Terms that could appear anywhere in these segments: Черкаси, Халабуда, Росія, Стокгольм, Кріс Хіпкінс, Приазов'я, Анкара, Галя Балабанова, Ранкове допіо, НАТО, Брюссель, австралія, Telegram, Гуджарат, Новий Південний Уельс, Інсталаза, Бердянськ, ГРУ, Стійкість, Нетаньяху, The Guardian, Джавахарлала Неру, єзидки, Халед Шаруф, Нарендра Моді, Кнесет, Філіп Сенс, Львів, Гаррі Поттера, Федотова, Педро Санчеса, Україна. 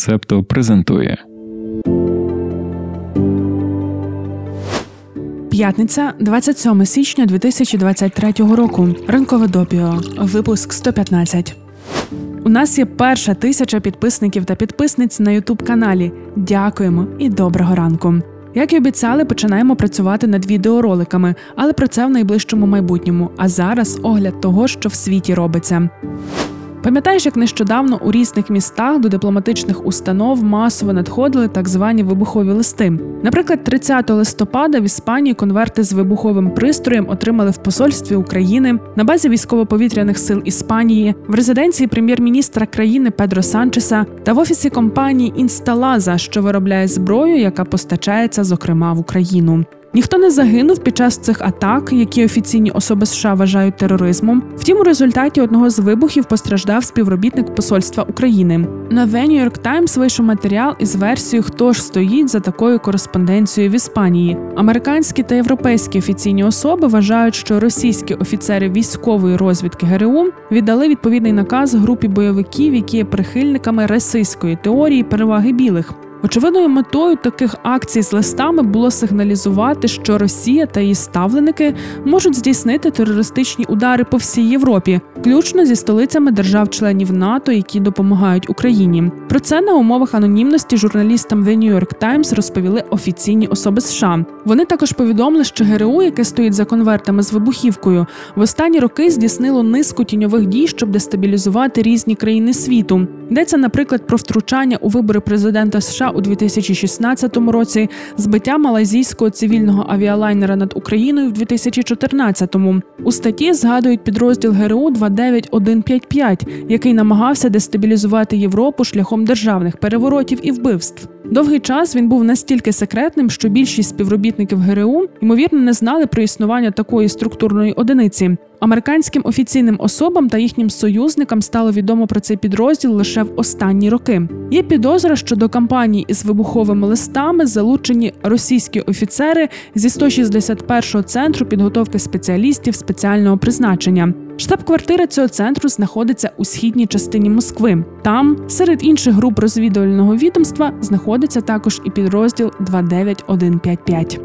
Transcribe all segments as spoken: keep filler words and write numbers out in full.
Септо презентує. П'ятниця, двадцять сьоме січня дві тисячі двадцять третього року. Ринкове допіо. Випуск сто п'ятнадцять. У нас є перша тисяча підписників та підписниць на ютуб-каналі. Дякуємо і доброго ранку. Як і обіцяли, починаємо працювати над відеороликами, але про це в найближчому майбутньому. А зараз огляд того, що в світі робиться. Пам'ятаєш, як нещодавно у різних містах до дипломатичних установ масово надходили так звані вибухові листи? Наприклад, тридцятого листопада в Іспанії конверти з вибуховим пристроєм отримали в посольстві України, на базі Військово-повітряних сил Іспанії, в резиденції прем'єр-міністра країни Педро Санчеса та в офісі компанії «Інсталаза», що виробляє зброю, яка постачається, зокрема, в Україну. Ніхто не загинув під час цих атак, які офіційні особи США вважають тероризмом. Втім, у результаті одного з вибухів постраждав співробітник посольства України. На The New York Times вийшов матеріал із версією «Хто ж стоїть за такою кореспонденцією в Іспанії?». Американські та європейські офіційні особи вважають, що російські офіцери військової розвідки ГРУ віддали відповідний наказ групі бойовиків, які є прихильниками расистської теорії переваги білих. Очевидною метою таких акцій з листами було сигналізувати, що Росія та її ставленики можуть здійснити терористичні удари по всій Європі, включно зі столицями держав-членів НАТО, які допомагають Україні. Про це на умовах анонімності журналістам The New York Times розповіли офіційні особи США. Вони також повідомили, що ГРУ, яке стоїть за конвертами з вибухівкою, в останні роки здійснило низку тіньових дій, щоб дестабілізувати різні країни світу. Йдеться, наприклад, про втручання у вибори президента США у дві тисячі шістнадцятому році, збиття малайзійського цивільного авіалайнера над Україною в дві тисячі чотирнадцятому. У статті згадують підрозділ ГРУ двадцять дев'ять тисяч сто п'ятдесят п'ять, який намагався дестабілізувати Європу шляхом державних переворотів і вбивств. Довгий час він був настільки секретним, що більшість співробітників ГРУ, ймовірно, не знали про існування такої структурної одиниці. Американським офіційним особам та їхнім союзникам стало відомо про цей підрозділ лише в останні роки. Є підозра, що до кампанії із вибуховими листами залучені російські офіцери зі сто шістдесят першого центру підготовки спеціалістів спеціального призначення. Штаб-квартира цього центру знаходиться у східній частині Москви. Там, серед інших груп розвідувального відомства, знаходиться також і підрозділ двадцять дев'ять тисяч сто п'ятдесят п'ять.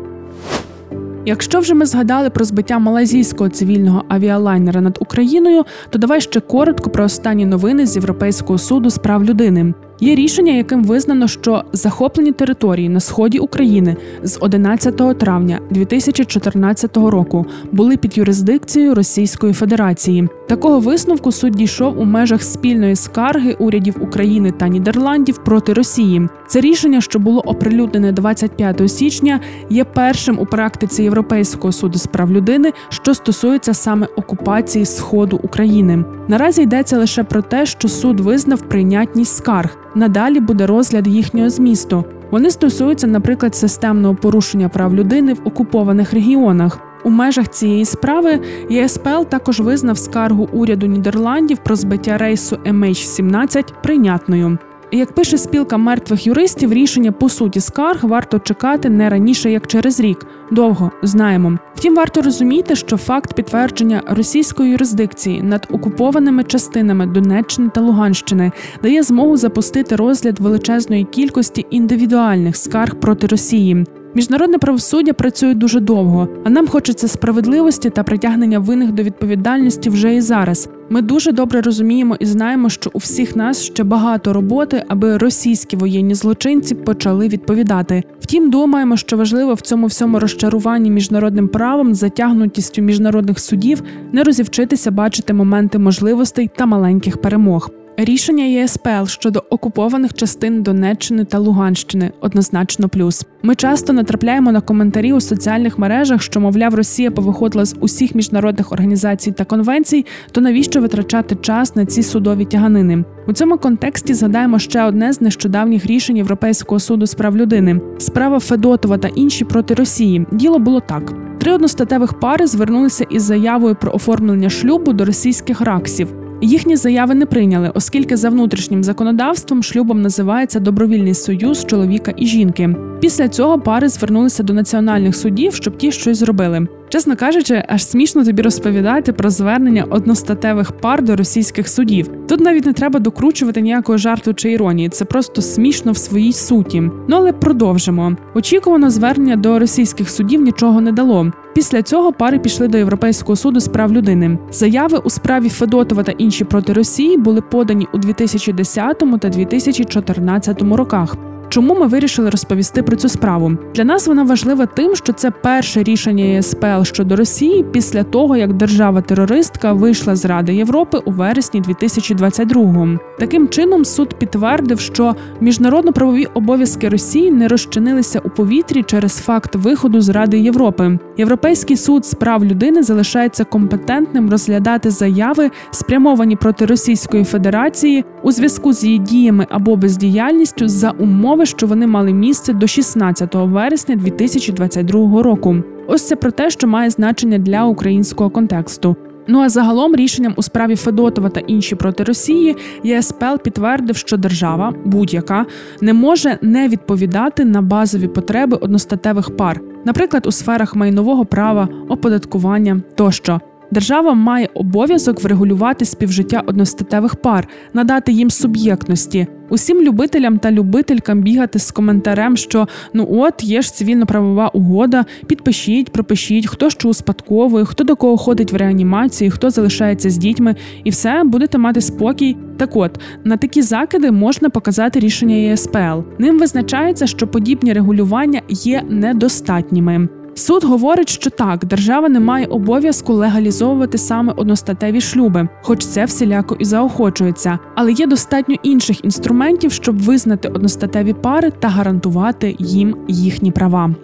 Якщо вже ми згадали про збиття малайзійського цивільного авіалайнера над Україною, то давай ще коротко про останні новини з Європейського суду з прав людини. Є рішення, яким визнано, що захоплені території на сході України з одинадцятого травня дві тисячі чотирнадцятого року були під юрисдикцією Російської Федерації. Такого висновку суд дійшов у межах спільної скарги урядів України та Нідерландів проти Росії. Це рішення, що було оприлюднене двадцять п'ятого січня, є першим у практиці Європейського суду з прав людини, що стосується саме окупації Сходу України. Наразі йдеться лише про те, що суд визнав прийнятність скарг. Надалі буде розгляд їхнього змісту. Вони стосуються, наприклад, системного порушення прав людини в окупованих регіонах. У межах цієї справи Є Ес Пе Ел також визнав скаргу уряду Нідерландів про збиття рейсу Ем Ейч сімнадцять прийнятною. Як пише спілка мертвих юристів, рішення по суті скарг варто чекати не раніше, як через рік. Довго, знаємо. Втім, варто розуміти, що факт підтвердження російської юрисдикції над окупованими частинами Донеччини та Луганщини дає змогу запустити розгляд величезної кількості індивідуальних скарг проти Росії. Міжнародне правосуддя працює дуже довго, а нам хочеться справедливості та притягнення винних до відповідальності вже і зараз. Ми дуже добре розуміємо і знаємо, що у всіх нас ще багато роботи, аби російські воєнні злочинці почали відповідати. Втім, думаємо, що важливо в цьому всьому розчаруванні міжнародним правом, затягнутістю міжнародних судів, не розівчитися бачити моменти можливостей та маленьких перемог. Рішення Є Ес Пе Ел щодо окупованих частин Донеччини та Луганщини – однозначно плюс. Ми часто натрапляємо на коментарі у соціальних мережах, що, мовляв, Росія повиходила з усіх міжнародних організацій та конвенцій, то навіщо витрачати час на ці судові тяганини? У цьому контексті згадаємо ще одне з нещодавніх рішень Європейського суду з прав людини – справа Федотова та інші проти Росії. Діло було так. Три одностатевих пари звернулися із заявою про оформлення шлюбу до російських РАКСів. Їхні заяви не прийняли, оскільки за внутрішнім законодавством шлюбом називається добровільний союз чоловіка і жінки. Після цього пари звернулися до національних судів, щоб ті щось зробили. Чесно кажучи, аж смішно тобі розповідати про звернення одностатевих пар до російських судів. Тут навіть не треба докручувати ніякого жарту чи іронії, це просто смішно в своїй суті. Ну але продовжимо. Очікувано звернення до російських судів нічого не дало. Після цього пари пішли до Європейського суду з прав людини. Заяви у справі Федотова та інші проти Росії були подані у дві тисячі десятому та дві тисячі чотирнадцятому роках. Чому ми вирішили розповісти про цю справу? Для нас вона важлива тим, що це перше рішення Є Ес Пе Ел щодо Росії після того, як держава-терористка вийшла з Ради Європи у вересні дві тисячі двадцять другого. Таким чином, суд підтвердив, що міжнародно-правові обов'язки Росії не розчинилися у повітрі через факт виходу з Ради Європи. Європейський суд з прав людини залишається компетентним розглядати заяви, спрямовані проти Російської Федерації у зв'язку з її діями або бездіяльністю за умов, що вони мали місце до шістнадцятого вересня дві тисячі двадцять другого року. Ось це про те, що має значення для українського контексту. Ну а загалом рішенням у справі Федотова та інші проти Росії Є Ес Пе Ел підтвердив, що держава, будь-яка, не може не відповідати на базові потреби одностатевих пар, наприклад, у сферах майнового права, оподаткування тощо. Держава має обов'язок врегулювати співжиття одностатевих пар, надати їм суб'єктності. Усім любителям та любителькам бігати з коментарем, що «ну от, є ж цивільно-правова угода, підпишіть, пропишіть, хто що успадковує, хто до кого ходить в реанімації, хто залишається з дітьми, і все, будете мати спокій». Так от, на такі закиди можна показати рішення Є Ес Пе Ел. Ним визначається, що подібні регулювання є недостатніми. Суд говорить, що так, держава не має обов'язку легалізовувати саме одностатеві шлюби, хоч це всіляко і заохочується. Але є достатньо інших інструментів, щоб визнати одностатеві пари та гарантувати їм їхні права.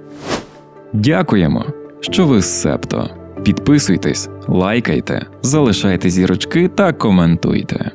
Дякуємо, що ви з Септо. Підписуйтесь, лайкайте, залишайте зірочки та коментуйте.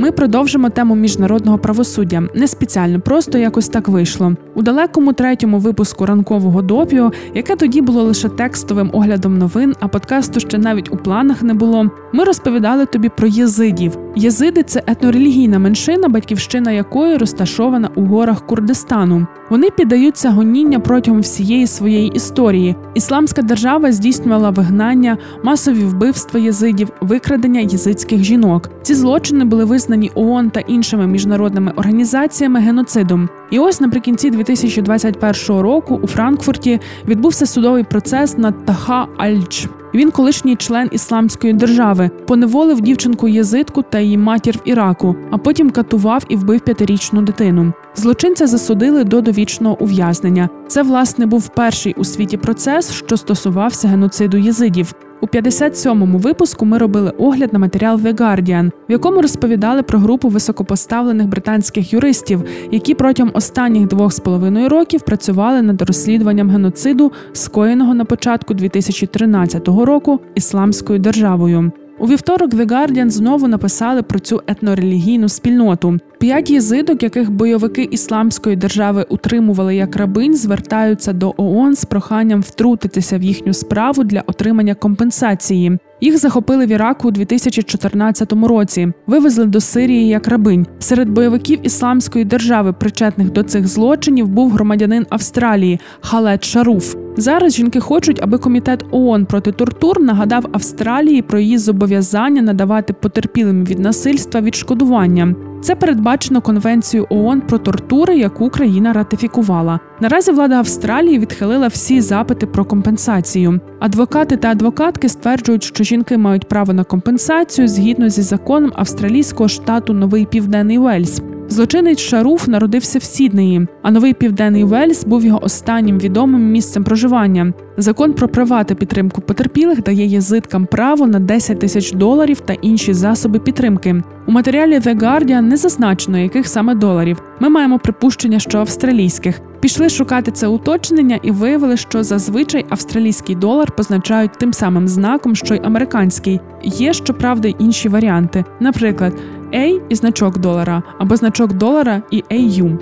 Ми продовжимо тему міжнародного правосуддя. Не спеціально, просто якось так вийшло. У далекому третьому випуску ранкового допіо, яке тоді було лише текстовим оглядом новин, а подкасту ще навіть у планах не було, ми розповідали тобі про єзидів. Єзиди – це етнорелігійна меншина, батьківщина якої розташована у горах Курдистану. Вони піддаються гоніння протягом всієї своєї історії. Ісламська держава здійснювала вигнання, масові вбивства єзидів, викрадення єзидських жінок. Ці злочини були визнані О О Н та іншими міжнародними організаціями геноцидом. І ось наприкінці дві тисячі двадцять першого року у Франкфурті відбувся судовий процес над Таха Аль-Дж. Він колишній член Ісламської держави, поневолив дівчинку-єзидку та її матір в Іраку, а потім катував і вбив п'ятирічну дитину. Злочинця засудили до довічного ув'язнення. Це, власне, був перший у світі процес, що стосувався геноциду єзидів. У п'ятдесят сьомому випуску ми робили огляд на матеріал The Guardian, в якому розповідали про групу високопоставлених британських юристів, які протягом останніх двох з половиною років працювали над розслідуванням геноциду, скоєного на початку дві тисячі тринадцятого року Ісламською державою. У вівторок The Guardian знову написали про цю етнорелігійну спільноту. П'ять єзидок, яких бойовики Ісламської держави утримували як рабинь, звертаються до О О Н з проханням втрутитися в їхню справу для отримання компенсації. Їх захопили в Іраку у дві тисячі чотирнадцятому році, вивезли до Сирії як рабинь. Серед бойовиків Ісламської держави, причетних до цих злочинів, був громадянин Австралії Халед Шаруф. Зараз жінки хочуть, аби Комітет О О Н проти тортур нагадав Австралії про її зобов'язання надавати потерпілим від насильства відшкодування. Це передбачено Конвенцією О О Н про тортури, яку країна ратифікувала. Наразі влада Австралії відхилила всі запити про компенсацію. Адвокати та адвокатки стверджують, що жінки мають право на компенсацію згідно зі законом австралійського штату Новий Південний Уельс. Злочинець Шаруф народився в Сіднеї, а Новий Південний Уельс був його останнім відомим місцем проживання. Закон про права та підтримку потерпілих дає єзидкам право на десять тисяч доларів та інші засоби підтримки. У матеріалі The Guardian не зазначено, яких саме доларів. Ми маємо припущення, що австралійських. Пішли шукати це уточнення і виявили, що зазвичай австралійський долар позначають тим самим знаком, що й американський. Є, щоправда, інші варіанти. Наприклад, A і значок долара, або значок долара і А Ю.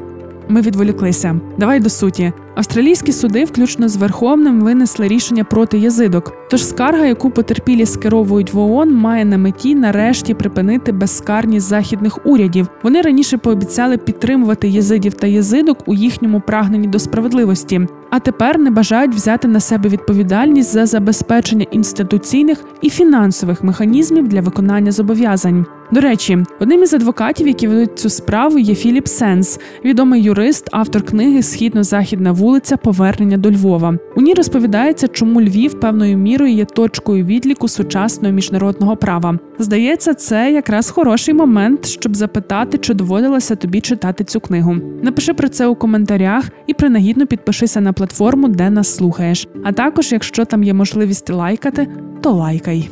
Ми відволіклися. Давай до суті. Австралійські суди, включно з Верховним, винесли рішення проти єзидок. Тож скарга, яку потерпілі скеровують в ООН, має на меті нарешті припинити безкарність західних урядів. Вони раніше пообіцяли підтримувати єзидів та єзидок у їхньому прагненні до справедливості. А тепер не бажають взяти на себе відповідальність за забезпечення інституційних і фінансових механізмів для виконання зобов'язань. До речі, одним із адвокатів, які ведуть цю справу, є Філіп Сенс, відомий юрист, автор книги «Східно-західна вулиця. Повернення до Львова». У ній розповідається, чому Львів певною мірою є точкою відліку сучасного міжнародного права. Здається, це якраз хороший момент, щоб запитати, чи доводилося тобі читати цю книгу. Напиши про це у коментарях і принагідно підпишися на платформу, де нас слухаєш. А також, якщо там є можливість лайкати, то лайкай.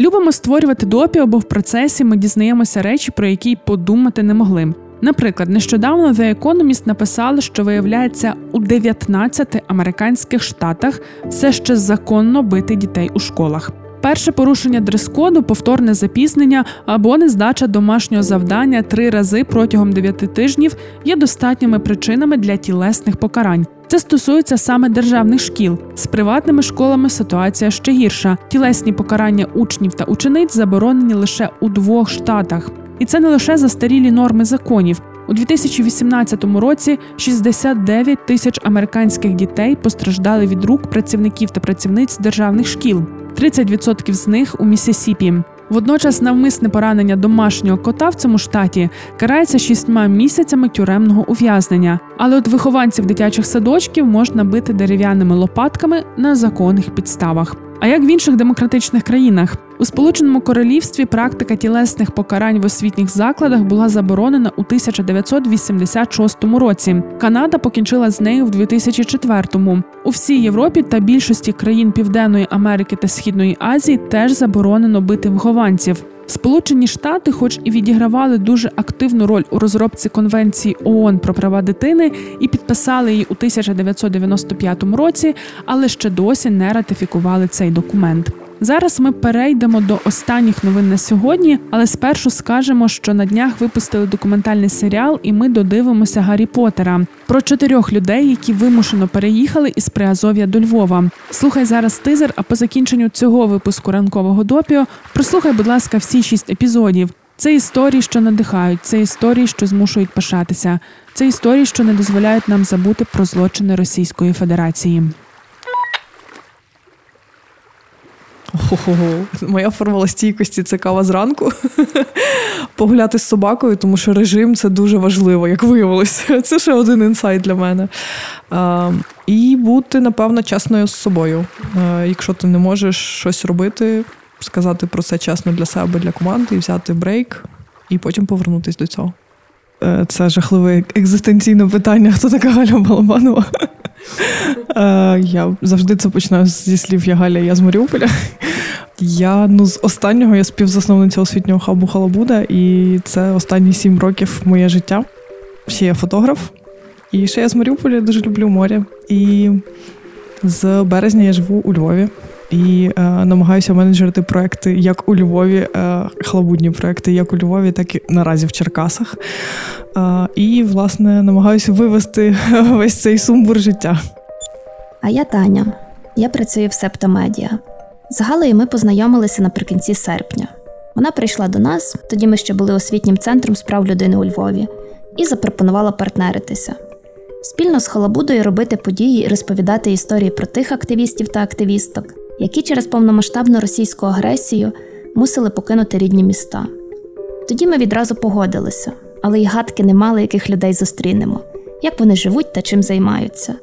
Любимо створювати допі, або в процесі ми дізнаємося речі, про які й подумати не могли. Наприклад, нещодавно The Economist написали, що, виявляється, у дев'ятнадцяти американських штатах все ще законно бити дітей у школах. Перше порушення дрес-коду, повторне запізнення або нездача домашнього завдання три рази протягом дев'яти тижнів є достатніми причинами для тілесних покарань. Це стосується саме державних шкіл. З приватними школами ситуація ще гірша. Тілесні покарання учнів та учениць заборонені лише у двох штатах. І це не лише застарілі норми законів. У дві тисячі вісімнадцятому році шістдесят дев'ять тисяч американських дітей постраждали від рук працівників та працівниць державних шкіл. тридцять відсотків з них – у Міссісіпі. Водночас навмисне поранення домашнього кота в цьому штаті карається шістьма місяцями тюремного ув'язнення. Але от вихованців дитячих садочків можна бити дерев'яними лопатками на законних підставах. А як в інших демократичних країнах? У Сполученому Королівстві практика тілесних покарань в освітніх закладах була заборонена у тисяча дев'ятсот вісімдесят шостому році. Канада покінчила з нею в дві тисячі четвертому. У всій Європі та більшості країн Південної Америки та Східної Азії теж заборонено бити вихованців. Сполучені Штати, хоч і відігравали дуже активну роль у розробці Конвенції ООН про права дитини і підписали її у тисяча дев'ятсот дев'яносто п'ятому році, але ще досі не ратифікували цей документ. Зараз ми перейдемо до останніх новин на сьогодні, але спершу скажемо, що на днях випустили документальний серіал і ми додивимося «Гаррі Поттера» про чотирьох людей, які вимушено переїхали із Приазов'я до Львова. Слухай зараз тизер, а по закінченню цього випуску ранкового допіо прослухай, будь ласка, всі шість епізодів. Це історії, що надихають, це історії, що змушують пишатися, це історії, що не дозволяють нам забути про злочини Російської Федерації. Ого, моя формула стійкості – це кава зранку. Погуляти з собакою, тому що режим – це дуже важливо, як виявилося. Це ще один інсайт для мене. А, і бути, напевно, чесною з собою. А, якщо ти не можеш щось робити, сказати про це чесно для себе, для команди, взяти брейк і потім повернутися до цього. Це жахливе екзистенційне питання, хто така Галя Балабанова. Я завжди це починаю зі слів «Я Галя, я з Маріуполя». Я, ну, з останнього, я співзасновниця освітнього хабу «Халабуда», і це останні сім років моє життя. Ще я фотограф, і ще я з Маріуполя, дуже люблю море. І з березня я живу у Львові. І е, намагаюся менеджерити проекти як у Львові, е, халабудні проекти як у Львові, так і наразі в Черкасах. Е, і, власне, намагаюся вивести весь цей сумбур життя. А я Таня. Я працюю в Септомедіа. З Галею ми познайомилися наприкінці серпня. Вона прийшла до нас, тоді ми ще були освітнім центром з прав людини у Львові, і запропонувала партнеритися. Спільно з Халабудою робити події і розповідати історії про тих активістів та активісток, які через повномасштабну російську агресію мусили покинути рідні міста. Тоді ми відразу погодилися, але й гадки не мали, яких людей зустрінемо, як вони живуть та чим займаються.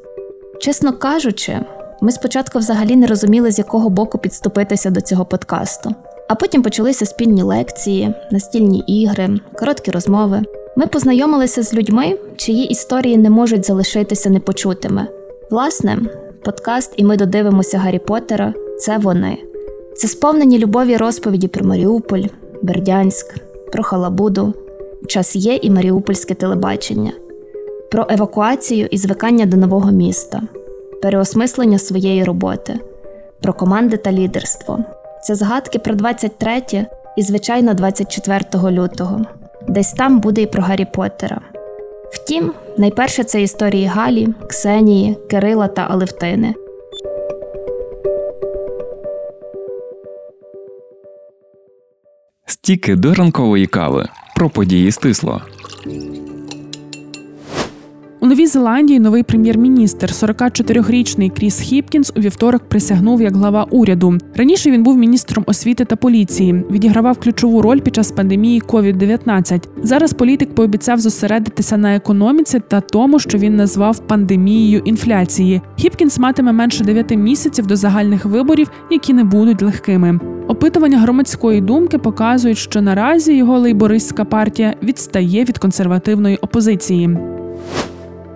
Чесно кажучи, ми спочатку взагалі не розуміли, з якого боку підступитися до цього подкасту. А потім почалися спільні лекції, настільні ігри, короткі розмови. Ми познайомилися з людьми, чиї історії не можуть залишитися непочутими. Власне, подкаст «І ми додивимося Гаррі Поттера» – це вони. Це сповнені любові розповіді про Маріуполь, Бердянськ, про Халабуду, час є і маріупольське телебачення, про евакуацію і звикання до нового міста, переосмислення своєї роботи, про команди та лідерство. Це згадки про двадцять третє і, звичайно, двадцять четвертого лютого. Десь там буде і про Гаррі Поттера. Втім, найперше це історії Галі, Ксенії, Кирила та Алевтини. Стіки до ранкової кави. Про події стисло. У Новій Зеландії новий прем'єр-міністр, сорокачотирирічний Кріс Хіпкінс, у вівторок присягнув як глава уряду. Раніше він був міністром освіти та поліції, відігравав ключову роль під час пандемії ковід дев'ятнадцять. Зараз політик пообіцяв зосередитися на економіці та тому, що він назвав пандемією інфляції. Хіпкінс матиме менше дев'яти місяців до загальних виборів, які не будуть легкими. Опитування громадської думки показують, що наразі його лейбористська партія відстає від консервативної опозиції.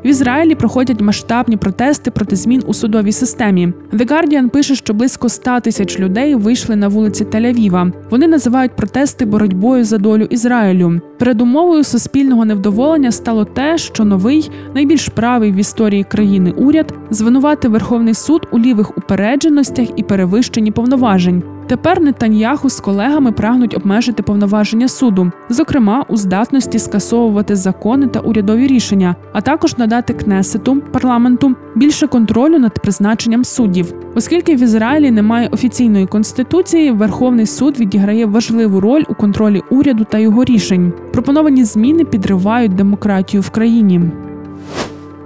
В Ізраїлі проходять масштабні протести проти змін у судовій системі. The Guardian пише, що близько сто тисяч людей вийшли на вулиці Тель-Авіва. Вони називають протести боротьбою за долю Ізраїлю. Передумовою суспільного невдоволення стало те, що новий, найбільш правий в історії країни уряд звинуватив Верховний суд у лівих упередженостях і перевищенні повноважень. Тепер Нетаньяху з колегами прагнуть обмежити повноваження суду, зокрема у здатності скасовувати закони та урядові рішення, а також надати Кнесету, парламенту, більше контролю над призначенням суддів. Оскільки в Ізраїлі немає офіційної конституції, Верховний суд відіграє важливу роль у контролі уряду та його рішень. Пропоновані зміни підривають демократію в країні.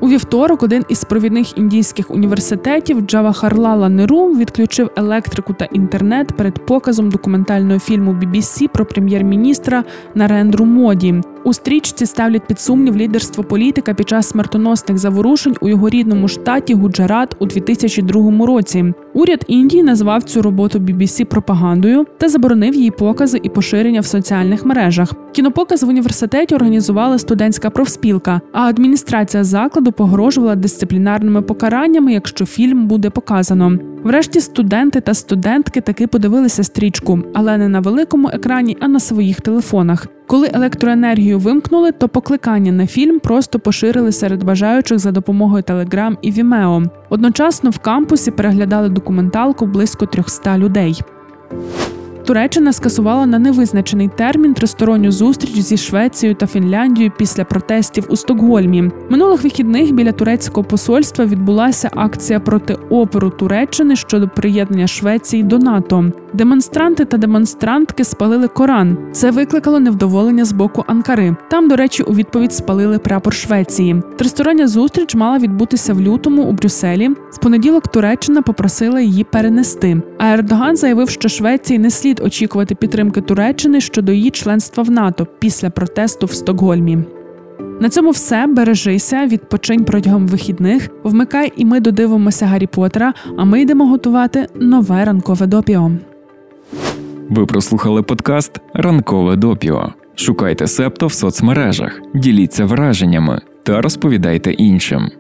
У вівторок один із провідних індійських університетів Джавахарлала Неру відключив електрику та інтернет перед показом документального фільму бі бі сі про прем'єр-міністра Нарендру Моді. У стрічці ставлять під сумнів лідерство політика під час смертоносних заворушень у його рідному штаті Гуджарат у дві тисячі другому році. Уряд Індії назвав цю роботу бі бі сі пропагандою та заборонив її покази і поширення в соціальних мережах. Кінопоказ в університеті організувала студентська профспілка, а адміністрація закладу погрожувала дисциплінарними покараннями, якщо фільм буде показано. Врешті студенти та студентки таки подивилися стрічку, але не на великому екрані, а на своїх телефонах. Коли електроенергію вимкнули, то покликання на фільм просто поширили серед бажаючих за допомогою Telegram і Vimeo. Одночасно в кампусі переглядали документалку близько трьохста людей. Туреччина скасувала на невизначений термін тристоронню зустріч зі Швецією та Фінляндією після протестів у Стокгольмі. Минулих вихідних біля турецького посольства відбулася акція проти опору Туреччини щодо приєднання Швеції до НАТО. Демонстранти та демонстрантки спалили Коран. Це викликало невдоволення з боку Анкари. Там, до речі, у відповідь спалили прапор Швеції. Тристороння зустріч мала відбутися в лютому у Брюсселі. З понеділок Туреччина попросила її перенести. А Ердоган заявив, що Швеції не слід очікувати підтримки Туреччини щодо її членства в НАТО після протесту в Стокгольмі. На цьому все. Бережися, відпочинь протягом вихідних, вмикай і ми додивимося Гаррі Поттера, а ми йдемо готувати нове ранкове допіо. Ви прослухали подкаст «Ранкове допіо». Шукайте Септо в соцмережах, діліться враженнями та розповідайте іншим.